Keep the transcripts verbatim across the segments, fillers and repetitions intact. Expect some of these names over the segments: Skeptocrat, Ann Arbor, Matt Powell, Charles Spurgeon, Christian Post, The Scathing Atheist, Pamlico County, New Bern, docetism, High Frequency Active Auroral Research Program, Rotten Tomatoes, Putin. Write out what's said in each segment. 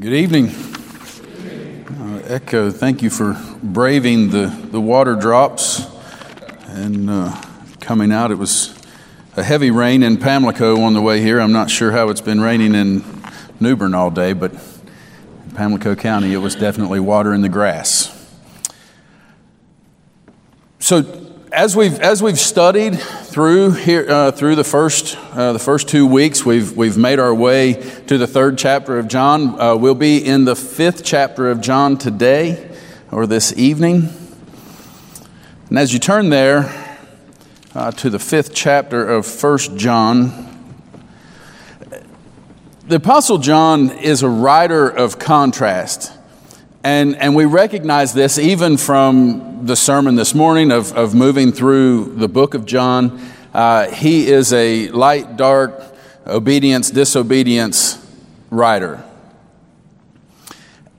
Good evening. Uh, Echo, thank you for braving the, the water drops and uh, coming out. It was a heavy rain in Pamlico on the way here. I'm not sure how it's been raining in New Bern all day, but in Pamlico County, it was definitely water in the grass. So as we've as we've studied through here uh, through the first uh, the first two weeks, we've we've made our way to the third chapter of John. Uh, we'll be in the fifth chapter of John today or this evening. And as you turn there uh, to the fifth chapter of First John, the Apostle John is a writer of contrast. And and we recognize this even from the sermon this morning of, of moving through the book of John. Uh, he is a light, dark, obedience, disobedience writer.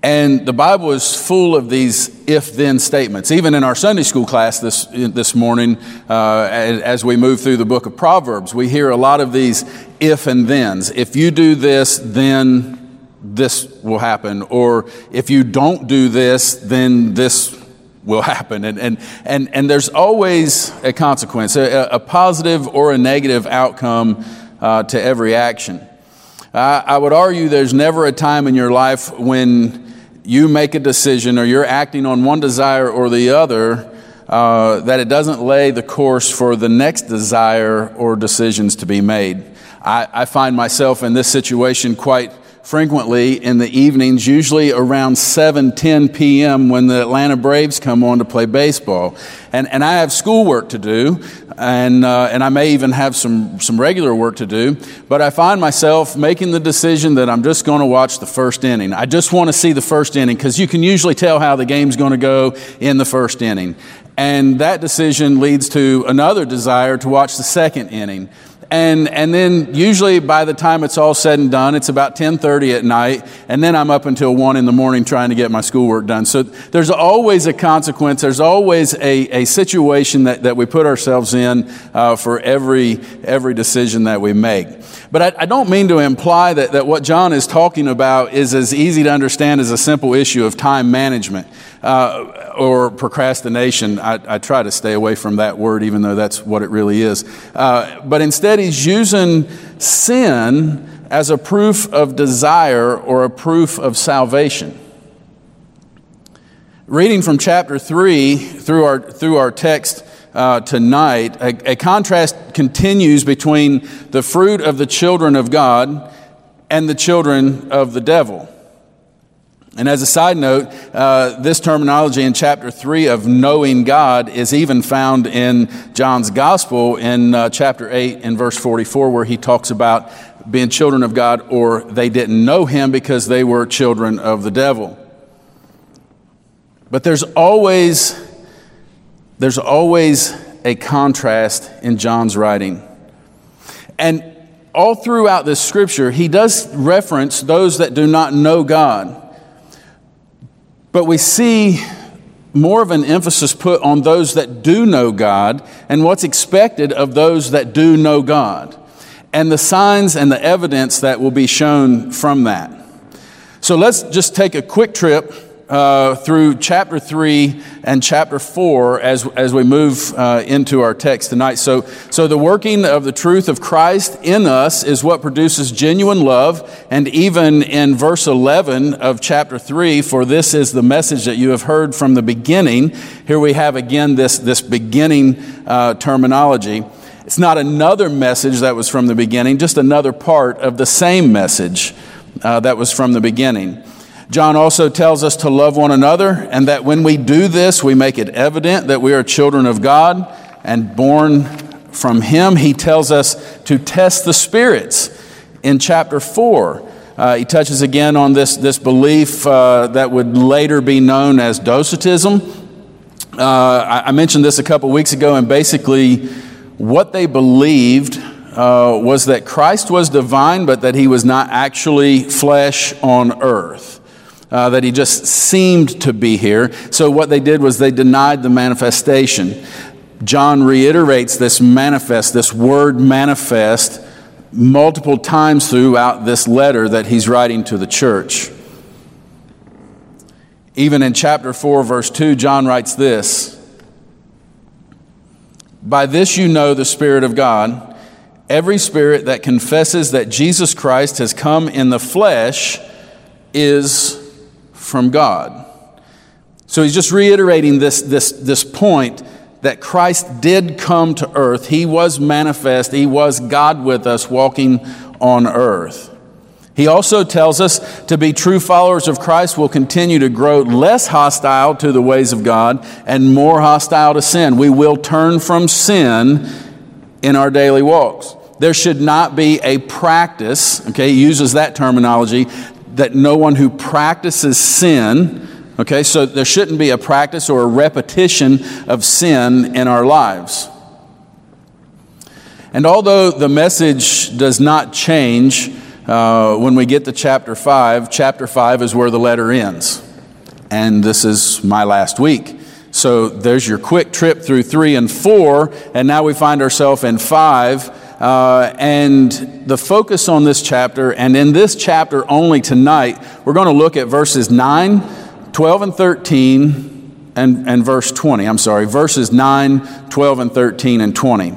And the Bible is full of these if-then statements. Even in our Sunday school class this this morning, uh, as we move through the book of Proverbs, we hear a lot of these if and thens. If you do this, then this will happen, or if you don't do this, then this will happen. And and and, and there's always a consequence, a, a positive or a negative outcome uh, to every action. Uh, I would argue there's never a time in your life when you make a decision or you're acting on one desire or the other uh, that it doesn't lay the course for the next desire or decisions to be made. I, I find myself in this situation quite frequently in the evenings, usually around seven ten p.m. when the Atlanta Braves come on to play baseball, and and I have schoolwork to do, and uh, and I may even have some some regular work to do. But I find myself making the decision that I'm just going to watch the first inning. I just want to see the first inning because you can usually tell how the game's going to go in the first inning, and that decision leads to another desire to watch the second inning. And and then usually by the time it's all said and done, it's about ten thirty at night, and then I'm up until one in the morning trying to get my schoolwork done. So there's always a consequence. There's always a, a situation that, that we put ourselves in uh, for every every decision that we make. But I, I don't mean to imply that, that what John is talking about is as easy to understand as a simple issue of time management uh, or procrastination. I, I try to stay away from that word, even though that's what it really is. Uh, but instead, he's using sin as a proof of desire or a proof of salvation. Reading from chapter three through our through our text uh, tonight, a, a contrast continues between the fruit of the children of God and the children of the devil. And as a side note, uh, this terminology in chapter three of knowing God is even found in John's gospel in uh, chapter eight and verse forty-four, where he talks about being children of God, or they didn't know him because they were children of the devil. But there's always, there's always a contrast in John's writing. And all throughout this scripture, he does reference those that do not know God. But we see more of an emphasis put on those that do know God and what's expected of those that do know God, and the signs and the evidence that will be shown from that. So let's just take a quick trip uh, through chapter three and chapter four as as we move uh, into our text tonight. So, so the working of the truth of Christ in us is what produces genuine love. And even in verse eleven of chapter three, for this is the message that you have heard from the beginning. Here we have again this, this beginning uh, terminology. It's not another message that was from the beginning, just another part of the same message uh, that was from the beginning. John also tells us to love one another, and that when we do this, we make it evident that we are children of God and born from him. He tells us to test the spirits in chapter four. Uh, he touches again on this, this belief uh, that would later be known as docetism. Uh, I, I mentioned this a couple weeks ago, and basically what they believed uh, was that Christ was divine, but that he was not actually flesh on earth. Uh, that he just seemed to be here. So what they did was they denied the manifestation. John reiterates this manifest, this word manifest, multiple times throughout this letter that he's writing to the church. Even in chapter four, verse two, John writes this, "By this you know the Spirit of God. Every spirit that confesses that Jesus Christ has come in the flesh is from God." So he's just reiterating this, this, this point that Christ did come to earth. He was manifest. He was God with us walking on earth. He also tells us to be true followers of Christ will continue to grow less hostile to the ways of God and more hostile to sin. We will turn from sin in our daily walks. There should not be a practice, okay, he uses that terminology, that no one who practices sin, okay, so there shouldn't be a practice or a repetition of sin in our lives. And although the message does not change, Uh, when we get to chapter five, chapter five is where the letter ends. And this is my last week. So there's your quick trip through three and four, and now we find ourselves in five. Uh, and the focus on this chapter, and in this chapter only tonight, we're going to look at verses nine, twelve, and thirteen, and, and verse twenty. I'm sorry, verses nine, twelve, and thirteen, and twenty.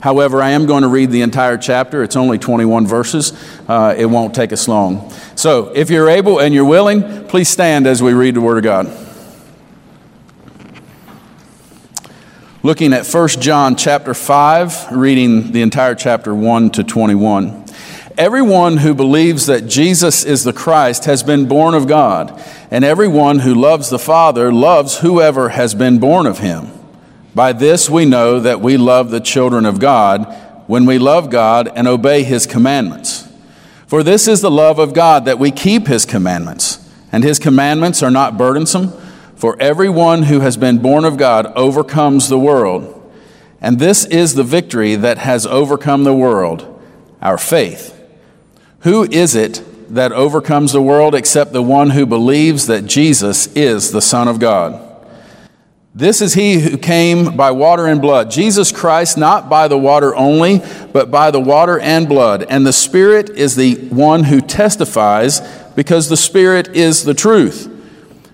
However, I am going to read the entire chapter. It's only twenty-one verses. Uh, it won't take us long. So if you're able and you're willing, please stand as we read the Word of God. Looking at First John chapter five, reading the entire chapter one to twenty-one. Everyone who believes that Jesus is the Christ has been born of God, and everyone who loves the Father loves whoever has been born of him. By this we know that we love the children of God, when we love God and obey His commandments. For this is the love of God, that we keep His commandments, and His commandments are not burdensome, for everyone who has been born of God overcomes the world. And this is the victory that has overcome the world, our faith. Who is it that overcomes the world except the one who believes that Jesus is the Son of God? This is he who came by water and blood, Jesus Christ, not by the water only, but by the water and blood. And the Spirit is the one who testifies, because the Spirit is the truth.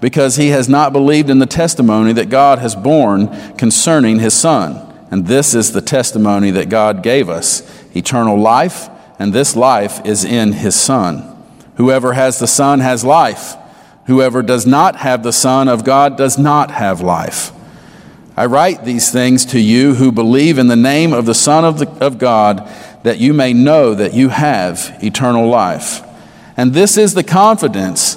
because he has not believed in the testimony that God has borne concerning his Son. And this is the testimony that God gave us, eternal life, and this life is in his Son. Whoever has the Son has life. Whoever does not have the Son of God does not have life. I write these things to you who believe in the name of the Son of, the, of God, that you may know that you have eternal life. And this is the confidence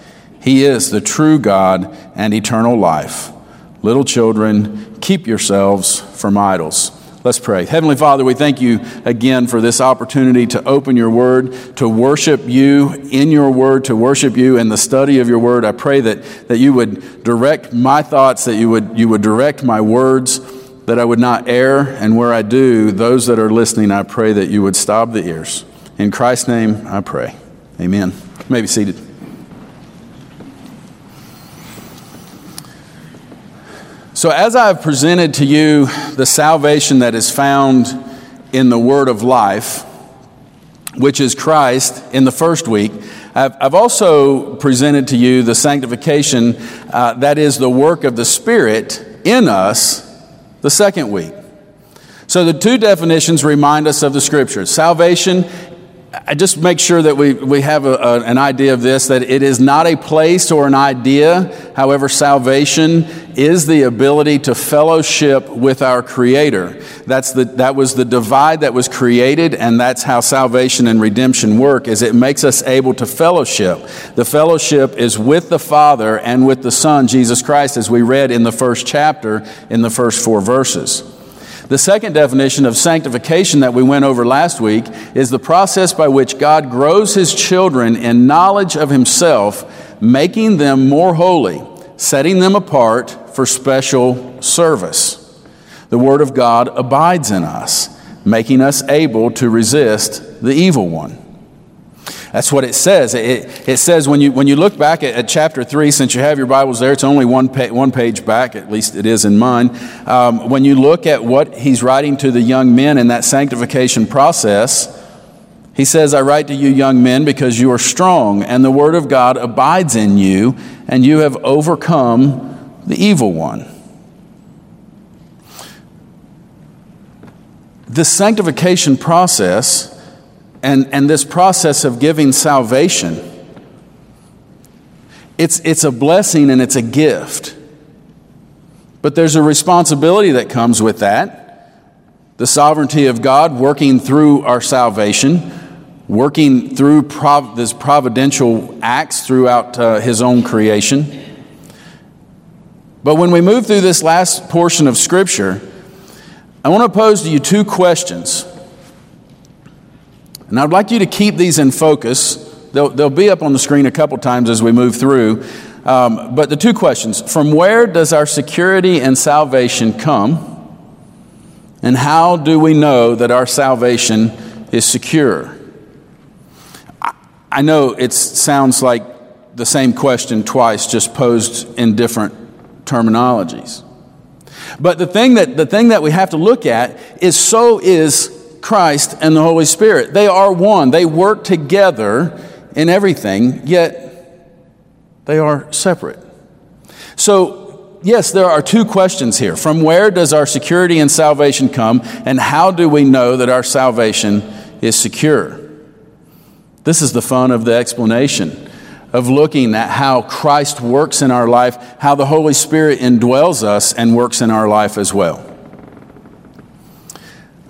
He is the true God and eternal life. Little children, keep yourselves from idols. Let's pray. Heavenly Father, we thank you again for this opportunity to open your word, to worship you in your word, to worship you in the study of your word. I pray that, that you would direct my thoughts, that you would, you would direct my words, that I would not err, and where I do, those that are listening, I pray that you would stop the ears. In Christ's name, I pray. Amen. You may be seated. So as I have presented to you the salvation that is found in the Word of Life, which is Christ, in the first week. I've, I've also presented to you the sanctification, uh, that is the work of the Spirit in us, the second week. So the two definitions remind us of the Scriptures. Salvation, I just make sure that we, we have a, a, an idea of this, that it is not a place or an idea. However, salvation is the ability to fellowship with our Creator. That's the, that was the divide that was created, and that's how salvation and redemption work, is it makes us able to fellowship. The fellowship is with the Father and with the Son, Jesus Christ, as we read in the first chapter in the first four verses. The second definition of sanctification that we went over last week is the process by which God grows His children in knowledge of Himself, making them more holy, setting them apart for special service. The Word of God abides in us, making us able to resist the evil one. That's what it says. It, it says when you when you look back at, at chapter three, since you have your Bibles there, it's only one, pa- one page back, at least it is in mine. Um, when you look at what he's writing to the young men in that sanctification process, he says, I write to you, young men, because you are strong, and the Word of God abides in you, and you have overcome the evil one. The sanctification process And, and this process of giving salvation, it's, it's a blessing and it's a gift. But there's a responsibility that comes with that. The sovereignty of God working through our salvation, working through prov- this providential acts throughout uh, His own creation. But when we move through this last portion of Scripture, I want to pose to you two questions. And I'd like you to keep these in focus. They'll, they'll be up on the screen a couple times as we move through. Um, but the two questions: from where does our security and salvation come? And how do we know that our salvation is secure? I, I know it sounds like the same question twice, just posed in different terminologies. But the thing that the thing that we have to look at is so is Christ and the Holy Spirit. They are one. They work together in everything, yet they are separate. So, yes, there are two questions here. From where does our security and salvation come, and how do we know that our salvation is secure? This is the fun of the explanation of looking at how Christ works in our life, how the Holy Spirit indwells us and works in our life as well.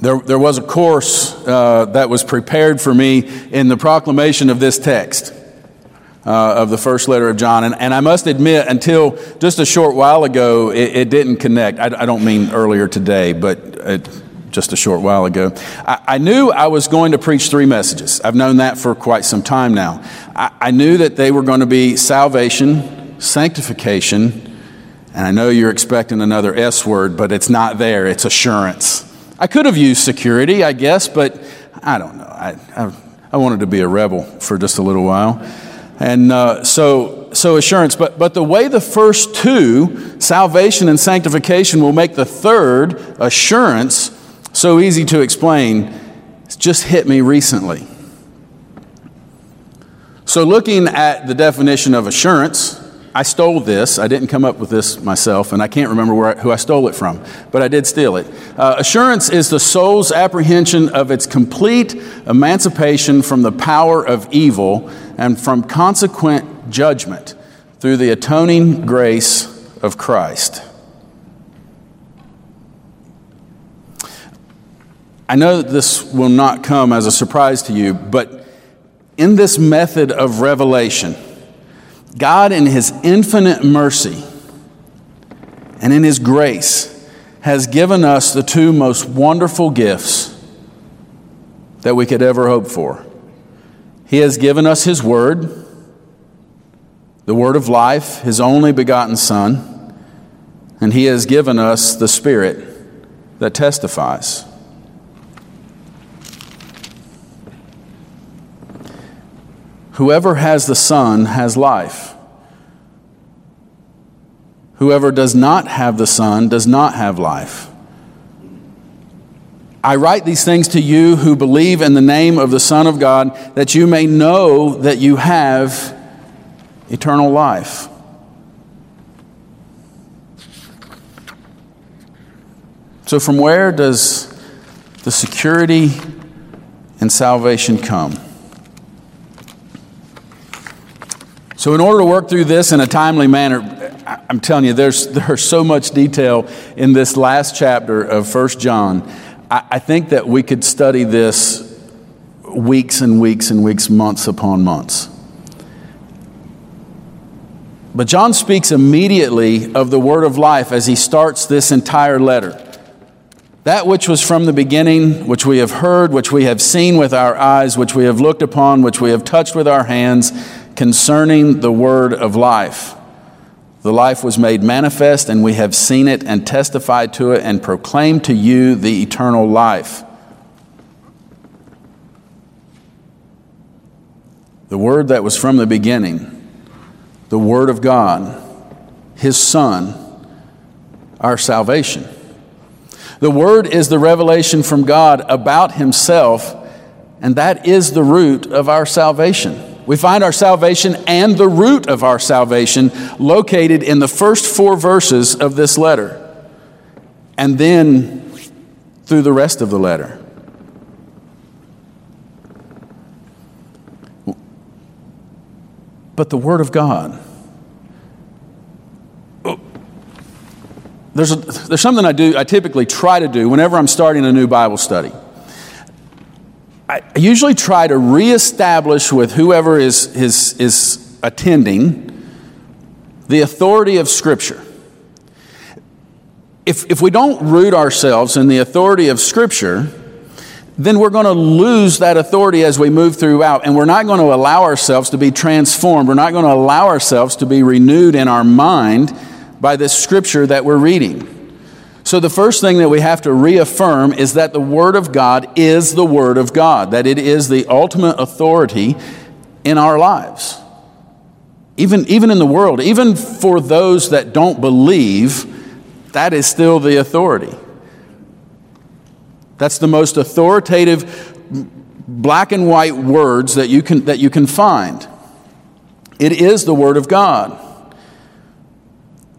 There, there was a course uh, that was prepared for me in the proclamation of this text, uh, of the first letter of John. And, and I must admit, until just a short while ago, it, it didn't connect. I, I don't mean earlier today, but it, just a short while ago. I, I knew I was going to preach three messages. I've known that for quite some time now. I, I knew that they were going to be salvation, sanctification, and I know you're expecting another S word, but it's not there. It's assurance. I could have used security, I guess, but I don't know. I, I, I wanted to be a rebel for just a little while. And uh, so so assurance. But, but the way the first two, salvation and sanctification, will make the third, assurance, so easy to explain, it's just hit me recently. So looking at the definition of assurance, I stole this. I didn't come up with this myself, and I can't remember where I, who I stole it from, but I did steal it. Uh, assurance is the soul's apprehension of its complete emancipation from the power of evil and from consequent judgment through the atoning grace of Christ. I know that this will not come as a surprise to you, but in this method of revelation, God in His infinite mercy and in His grace has given us the two most wonderful gifts that we could ever hope for. He has given us His Word, the Word of life, His only begotten Son, and He has given us the Spirit that testifies. Whoever has the Son has life. Whoever does not have the Son does not have life. I write these things to you who believe in the name of the Son of God, that you may know that you have eternal life. So from where does the security and salvation come? So in order to work through this in a timely manner, I'm telling you, there's there's so much detail in this last chapter of First John. I, I think that we could study this weeks and weeks and weeks, months upon months. But John speaks immediately of the word of life as he starts this entire letter. That which was from the beginning, which we have heard, which we have seen with our eyes, which we have looked upon, which we have touched with our hands, concerning the word of life. The life was made manifest, and we have seen it and testified to it and proclaimed to you the eternal life. The word that was from the beginning, the word of God, his Son, our salvation. The word is the revelation from God about himself, and that is the root of our salvation. We find our salvation and the root of our salvation located in the first four verses of this letter, and then through the rest of the letter. But the word of God. There's, a, there's something I do. I typically try to do whenever I'm starting a new Bible study. I usually try to reestablish with whoever is, is, is attending the authority of Scripture. If, if we don't root ourselves in the authority of Scripture, then we're going to lose that authority as we move throughout, and we're not going to allow ourselves to be transformed. We're not going to allow ourselves to be renewed in our mind by this scripture that we're reading. So the first thing that we have to reaffirm is that the Word of God is the Word of God, that it is the ultimate authority in our lives. Even, even in the world, even for those that don't believe, that is still the authority. That's the most authoritative black and white words that you can, that you can find. It is the Word of God.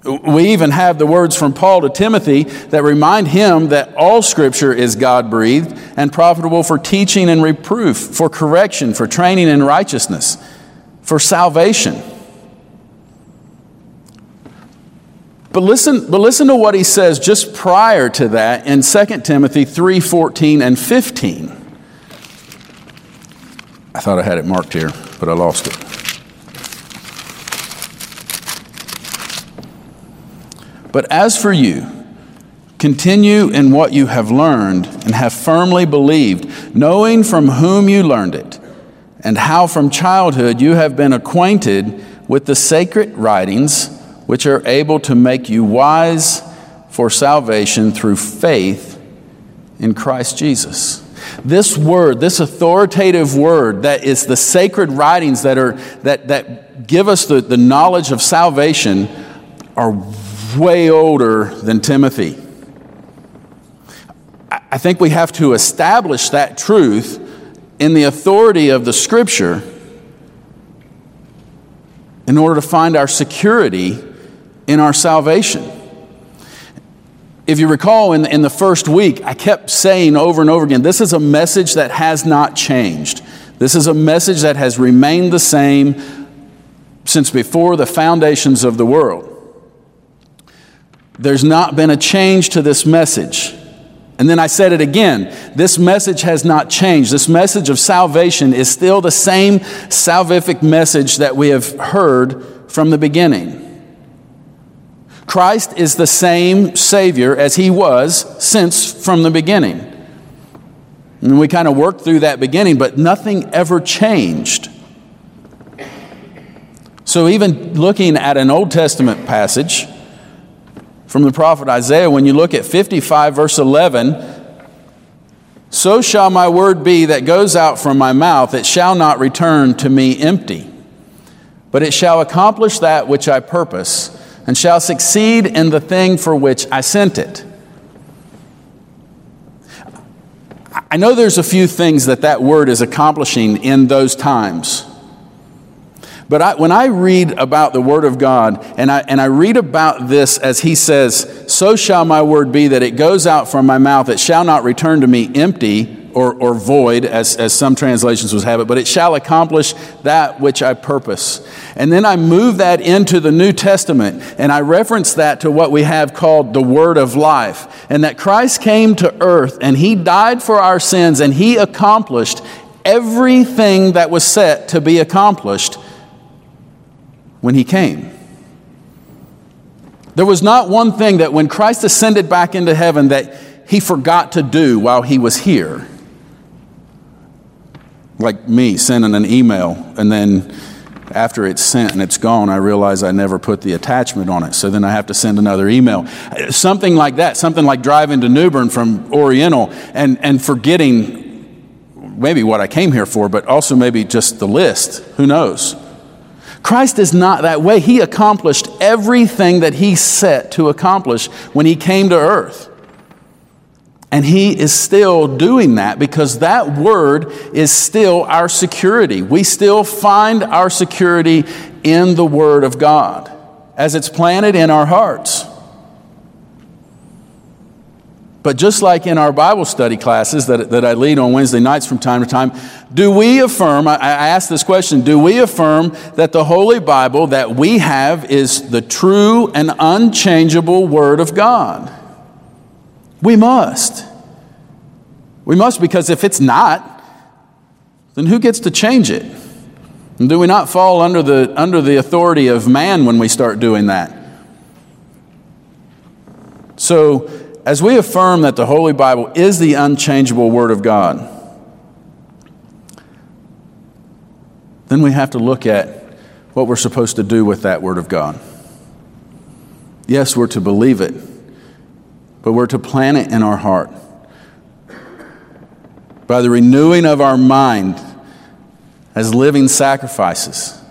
We even have the words from Paul to Timothy that remind him that all Scripture is God-breathed and profitable for teaching and reproof, for correction, for training in righteousness, for salvation. But listen, but listen to what he says just prior to that in Second Timothy three fourteen and fifteen. I thought I had it marked here, but I lost it. But as for you, continue in what you have learned and have firmly believed, knowing from whom you learned it, and how from childhood you have been acquainted with the sacred writings, which are able to make you wise for salvation through faith in Christ Jesus. This word, this authoritative word that is the sacred writings that are that, that give us the, the knowledge of salvation are way older than Timothy. I think we have to establish that truth in the authority of the Scripture in order to find our security in our salvation. If you recall, in the, in the first week, I kept saying over and over again, this is a message that has not changed. This is a message that has remained the same since before the foundations of the world. There's not been a change to this message. And then I said it again. This message has not changed. This message of salvation is still the same salvific message that we have heard from the beginning. Christ is the same Savior as He was since from the beginning. And we kind of worked through that beginning, but nothing ever changed. So even looking at an Old Testament passage from the prophet Isaiah, when you look at fifty-five, verse eleven, so shall my word be that goes out from my mouth, it shall not return to me empty, but it shall accomplish that which I purpose, and shall succeed in the thing for which I sent it. I know there's a few things that that word is accomplishing in those times. But I, when I read about the Word of God, and I, and I read about this as he says, so shall my word be that it goes out from my mouth, it shall not return to me empty or, or void, as, as some translations would have it, but it shall accomplish that which I purpose. And then I move that into the New Testament, and I reference that to what we have called the Word of Life, and that Christ came to earth, and he died for our sins, and he accomplished everything that was set to be accomplished when he came. There was not one thing that when Christ ascended back into heaven that he forgot to do while he was here. Like me sending an email, and then after it's sent and it's gone, I realize I never put the attachment on it, so then I have to send another email. Something like that, something like driving to New Bern from Oriental and, and forgetting maybe what I came here for, but also maybe just the list, who knows? Christ is not that way. He accomplished everything that he set to accomplish when he came to earth. And he is still doing that because that word is still our security. We still find our security in the Word of God as it's planted in our hearts. But just like in our Bible study classes that, that I lead on Wednesday nights from time to time, do we affirm, I, I ask this question, do we affirm that the Holy Bible that we have is the true and unchangeable Word of God? We must. We must, because if it's not, then who gets to change it? And do we not fall under the, under the authority of man when we start doing that? So, as we affirm that the Holy Bible is the unchangeable Word of God, then we have to look at what we're supposed to do with that Word of God. Yes, we're to believe it, but we're to plant it in our heart. By the renewing of our mind as living sacrifices,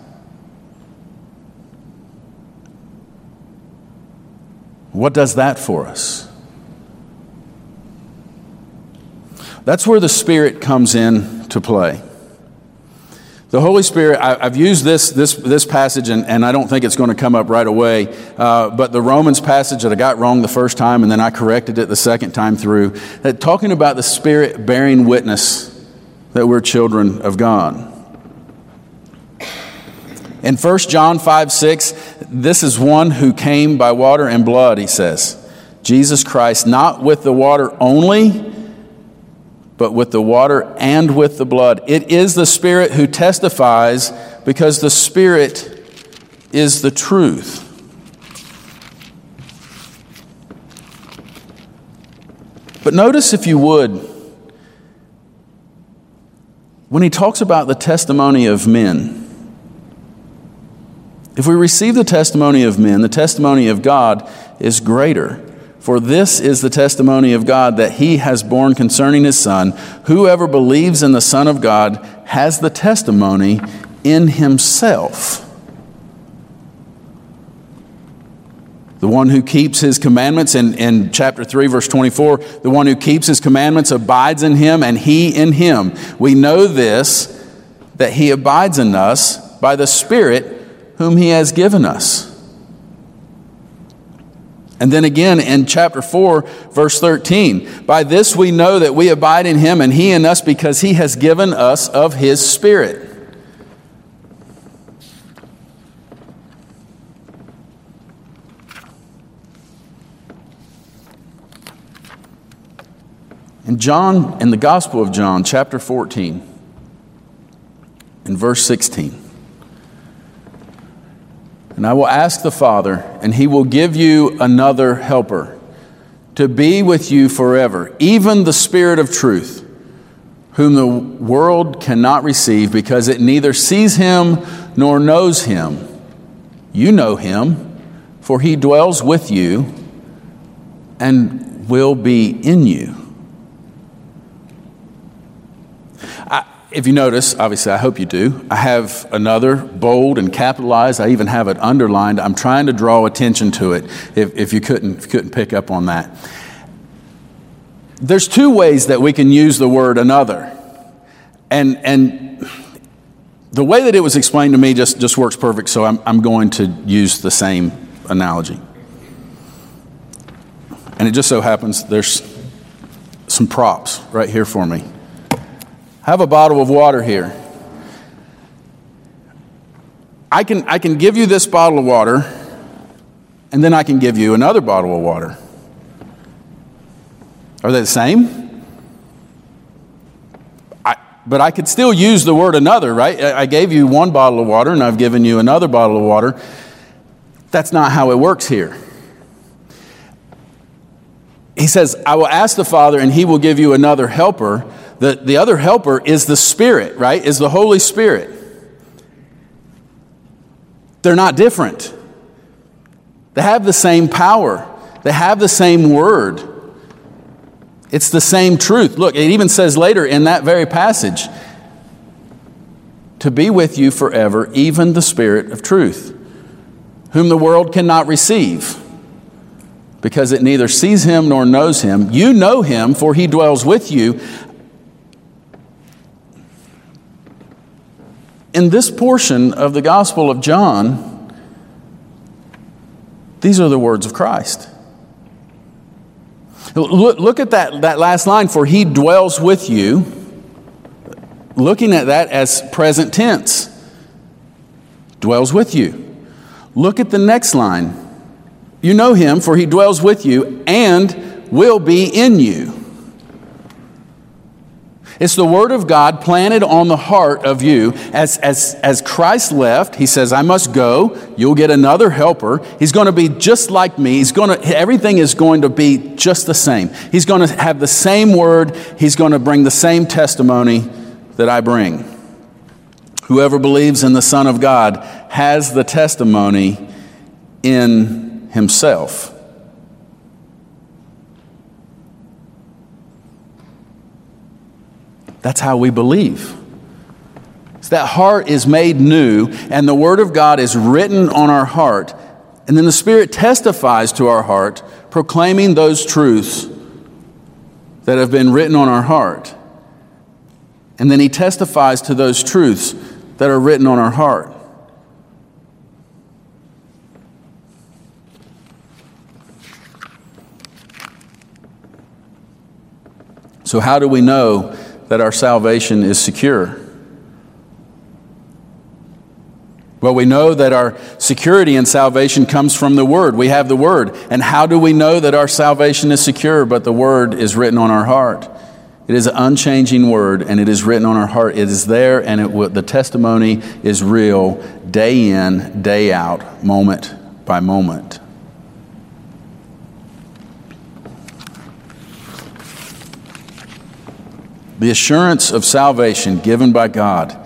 what does that for us? That's where the Spirit comes in to play. The Holy Spirit, I, I've used this this this passage, and, and I don't think it's going to come up right away, uh, but the Romans passage that I got wrong the first time, and then I corrected it the second time through, that talking about the Spirit bearing witness that we're children of God. In First John five six, this is one who came by water and blood, he says. Jesus Christ, not with the water only, but with the water and with the blood. It is the Spirit who testifies, because the Spirit is the truth. But notice, if you would, when he talks about the testimony of men, if we receive the testimony of men, the testimony of God is greater. For this is the testimony of God, that he has borne concerning his Son. Whoever believes in the Son of God has the testimony in himself. The one who keeps his commandments, in, in chapter three, verse twenty-four, the one who keeps his commandments abides in him, and he in him. We know this, that he abides in us by the Spirit whom he has given us. And then again in chapter four, verse thirteen, by this we know that we abide in him and he in us, because he has given us of his Spirit. And John, in the Gospel of John, chapter fourteen, in verse sixteen, and I will ask the Father, and he will give you another helper to be with you forever, even the Spirit of truth, whom the world cannot receive, because it neither sees him nor knows him. You know him, for he dwells with you and will be in you. If you notice, obviously I hope you do, I have another bold and capitalized. I even have it underlined. I'm trying to draw attention to it if, if, you couldn't, if you couldn't pick up on that. There's two ways that we can use the word another. And and the way that it was explained to me just, just works perfect, so I'm, I'm going to use the same analogy. And it just so happens there's some props right here for me. I have a bottle of water here. I can, I can give you this bottle of water, and then I can give you another bottle of water. Are they the same? I, but I could still use the word another, right? I gave you one bottle of water, and I've given you another bottle of water. That's not how it works here. He says, I will ask the Father, and he will give you another helper. The, the other helper is the Spirit, right? Is the Holy Spirit. They're not different. They have the same power. They have the same word. It's the same truth. Look, it even says later in that very passage, to be with you forever, even the Spirit of truth, whom the world cannot receive, because it neither sees him nor knows him. You know him, for he dwells with you. In this portion of the Gospel of John, these are the words of Christ. Look, look at that, that last line, for he dwells with you. Looking at that as present tense. Dwells with you. Look at the next line. You know him, for he dwells with you and will be in you. It's the word of God planted on the heart of you. As, as, as Christ left, he says, I must go. You'll get another helper. He's going to be just like me. He's going to, everything is going to be just the same. He's going to have the same word. He's going to bring the same testimony that I bring. Whoever believes in the Son of God has the testimony in himself. That's how we believe. So that heart is made new, and the Word of God is written on our heart, and then the Spirit testifies to our heart, proclaiming those truths that have been written on our heart. And then He testifies to those truths that are written on our heart. So how do we know that our salvation is secure? Well, we know that our security and salvation comes from the Word. We have the Word. And how do we know that our salvation is secure? But the Word is written on our heart. It is an unchanging Word, and it is written on our heart. It is there, and it will, the testimony is real, day in, day out, moment by moment. The assurance of salvation given by God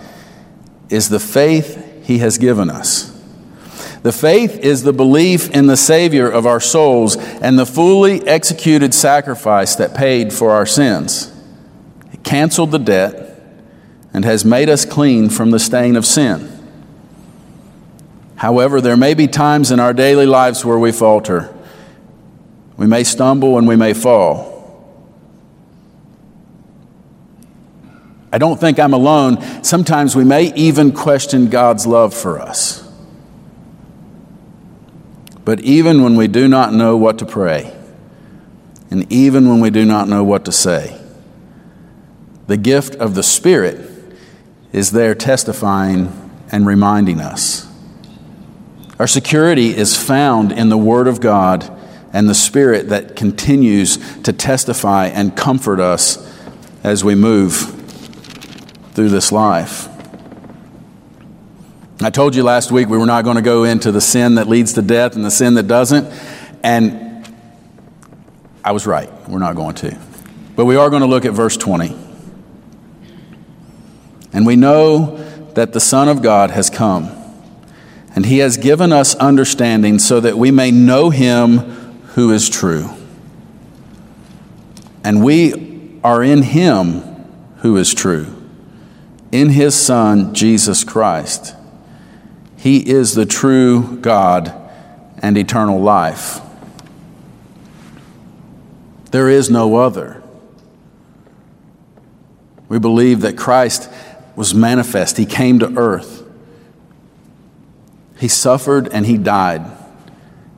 is the faith He has given us. The faith is the belief in the Savior of our souls and the fully executed sacrifice that paid for our sins. It canceled the debt and has made us clean from the stain of sin. However, there may be times in our daily lives where we falter. We may stumble and we may fall. I don't think I'm alone. Sometimes we may even question God's love for us. But even when we do not know what to pray, and even when we do not know what to say, the gift of the Spirit is there testifying and reminding us. Our security is found in the Word of God and the Spirit that continues to testify and comfort us as we move through this life. I told you last week we were not going to go into the sin that leads to death and the sin that doesn't, and I was right. We're not going to. But we are going to look at verse twenty. And we know that the Son of God has come, and He has given us understanding so that we may know Him who is true. And we are in Him who is true. In His Son, Jesus Christ. He is the true God and eternal life. There is no other. We believe that Christ was manifest. He came to earth. He suffered and he died.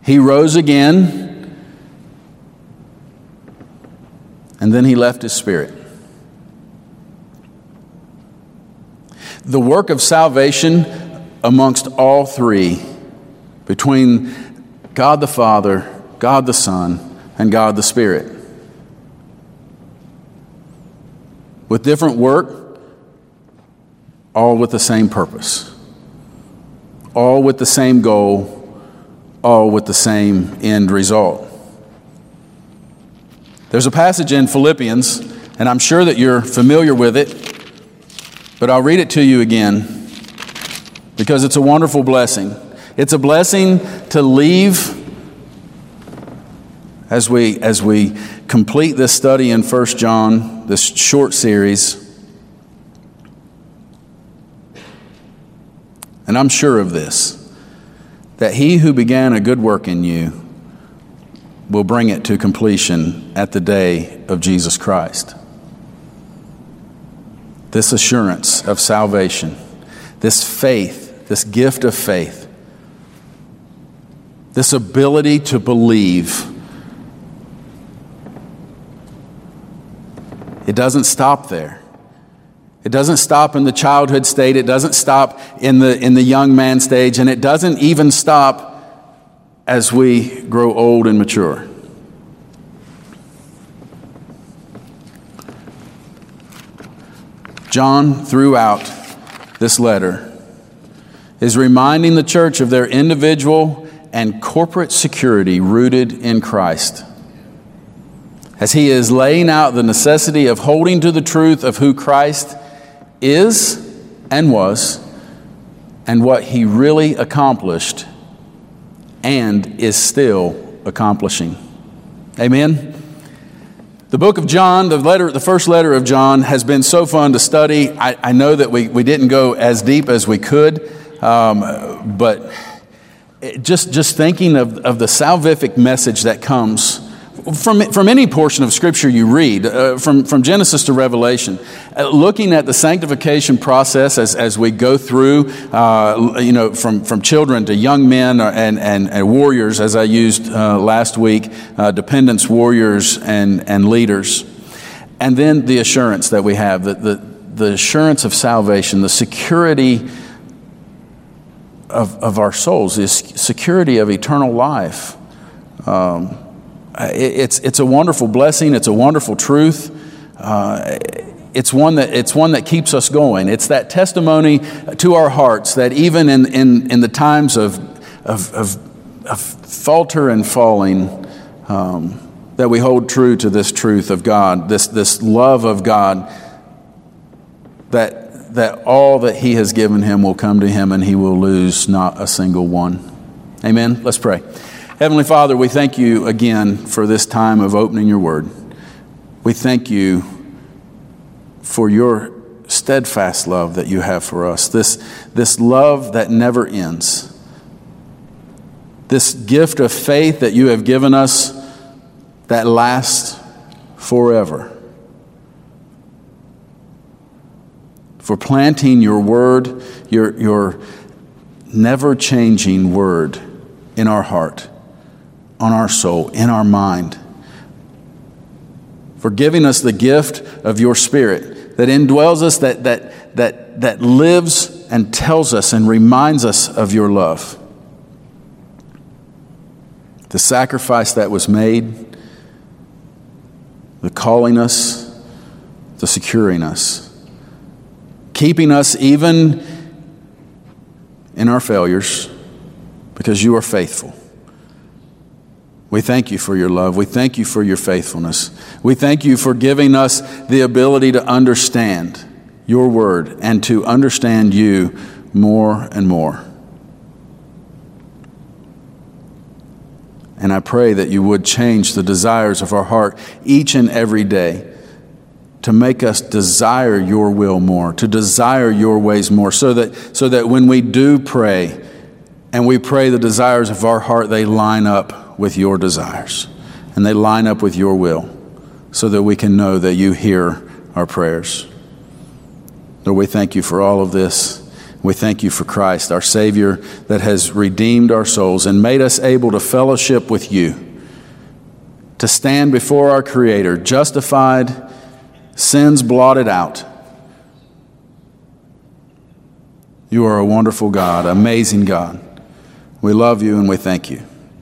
He rose again, and then he left his spirit. The work of salvation amongst all three, between God the Father, God the Son, and God the Spirit. With different work, all with the same purpose. All with the same goal, all with the same end result. There's a passage in Philippians, and I'm sure that you're familiar with it, but I'll read it to you again because it's a wonderful blessing. It's a blessing to leave as we as we complete this study in First John, this short series. And I'm sure of this, that he who began a good work in you will bring it to completion at the day of Jesus Christ. This assurance of salvation, this faith, this gift of faith, this ability to believe. It doesn't stop there. It doesn't stop in the childhood state. It doesn't stop in the in the young man stage. And it doesn't even stop as we grow old and mature. John, throughout this letter, is reminding the church of their individual and corporate security rooted in Christ, as he is laying out the necessity of holding to the truth of who Christ is and was, and what he really accomplished and is still accomplishing. Amen? The book of John, the letter, the first letter of John, has been so fun to study. I, I know that we, we didn't go as deep as we could, um, but just, just thinking of, of the salvific message that comes From from any portion of Scripture you read, uh, from, from Genesis to Revelation, uh, looking at the sanctification process as, as we go through, uh, you know, from, from children to young men or, and, and, and warriors, as I used uh, last week, uh, dependents, warriors, and, and leaders. And then the assurance that we have, the, the, the assurance of salvation, the security of, of our souls, the security of eternal life. Um It's it's a wonderful blessing. It's a wonderful truth. Uh, it's one that it's one that keeps us going. It's that testimony to our hearts that even in in, in the times of of, of of falter and falling, um, that we hold true to this truth of God, this this love of God. That that all that He has given him will come to him, and he will lose not a single one. Amen. Let's pray. Heavenly Father, we thank you again for this time of opening your word. We thank you for your steadfast love that you have for us, this, this love that never ends, this gift of faith that you have given us that lasts forever. For planting your word, your, your never-changing word in our heart, on our soul, in our mind, for giving us the gift of your Spirit that indwells us, that that that that lives and tells us and reminds us of your love. The sacrifice that was made, the calling us, the securing us, keeping us even in our failures, because you are faithful. We thank you for your love. We thank you for your faithfulness. We thank you for giving us the ability to understand your word and to understand you more and more. And I pray that you would change the desires of our heart each and every day to make us desire your will more, to desire your ways more, so that, so that when we do pray and we pray the desires of our heart, they line up with your desires, and they line up with your will, so that we can know that you hear our prayers. Lord, we thank you for all of this. We thank you for Christ, our Savior, that has redeemed our souls and made us able to fellowship with you, to stand before our Creator, justified, sins blotted out. You are a wonderful God, amazing God. We love you and we thank you.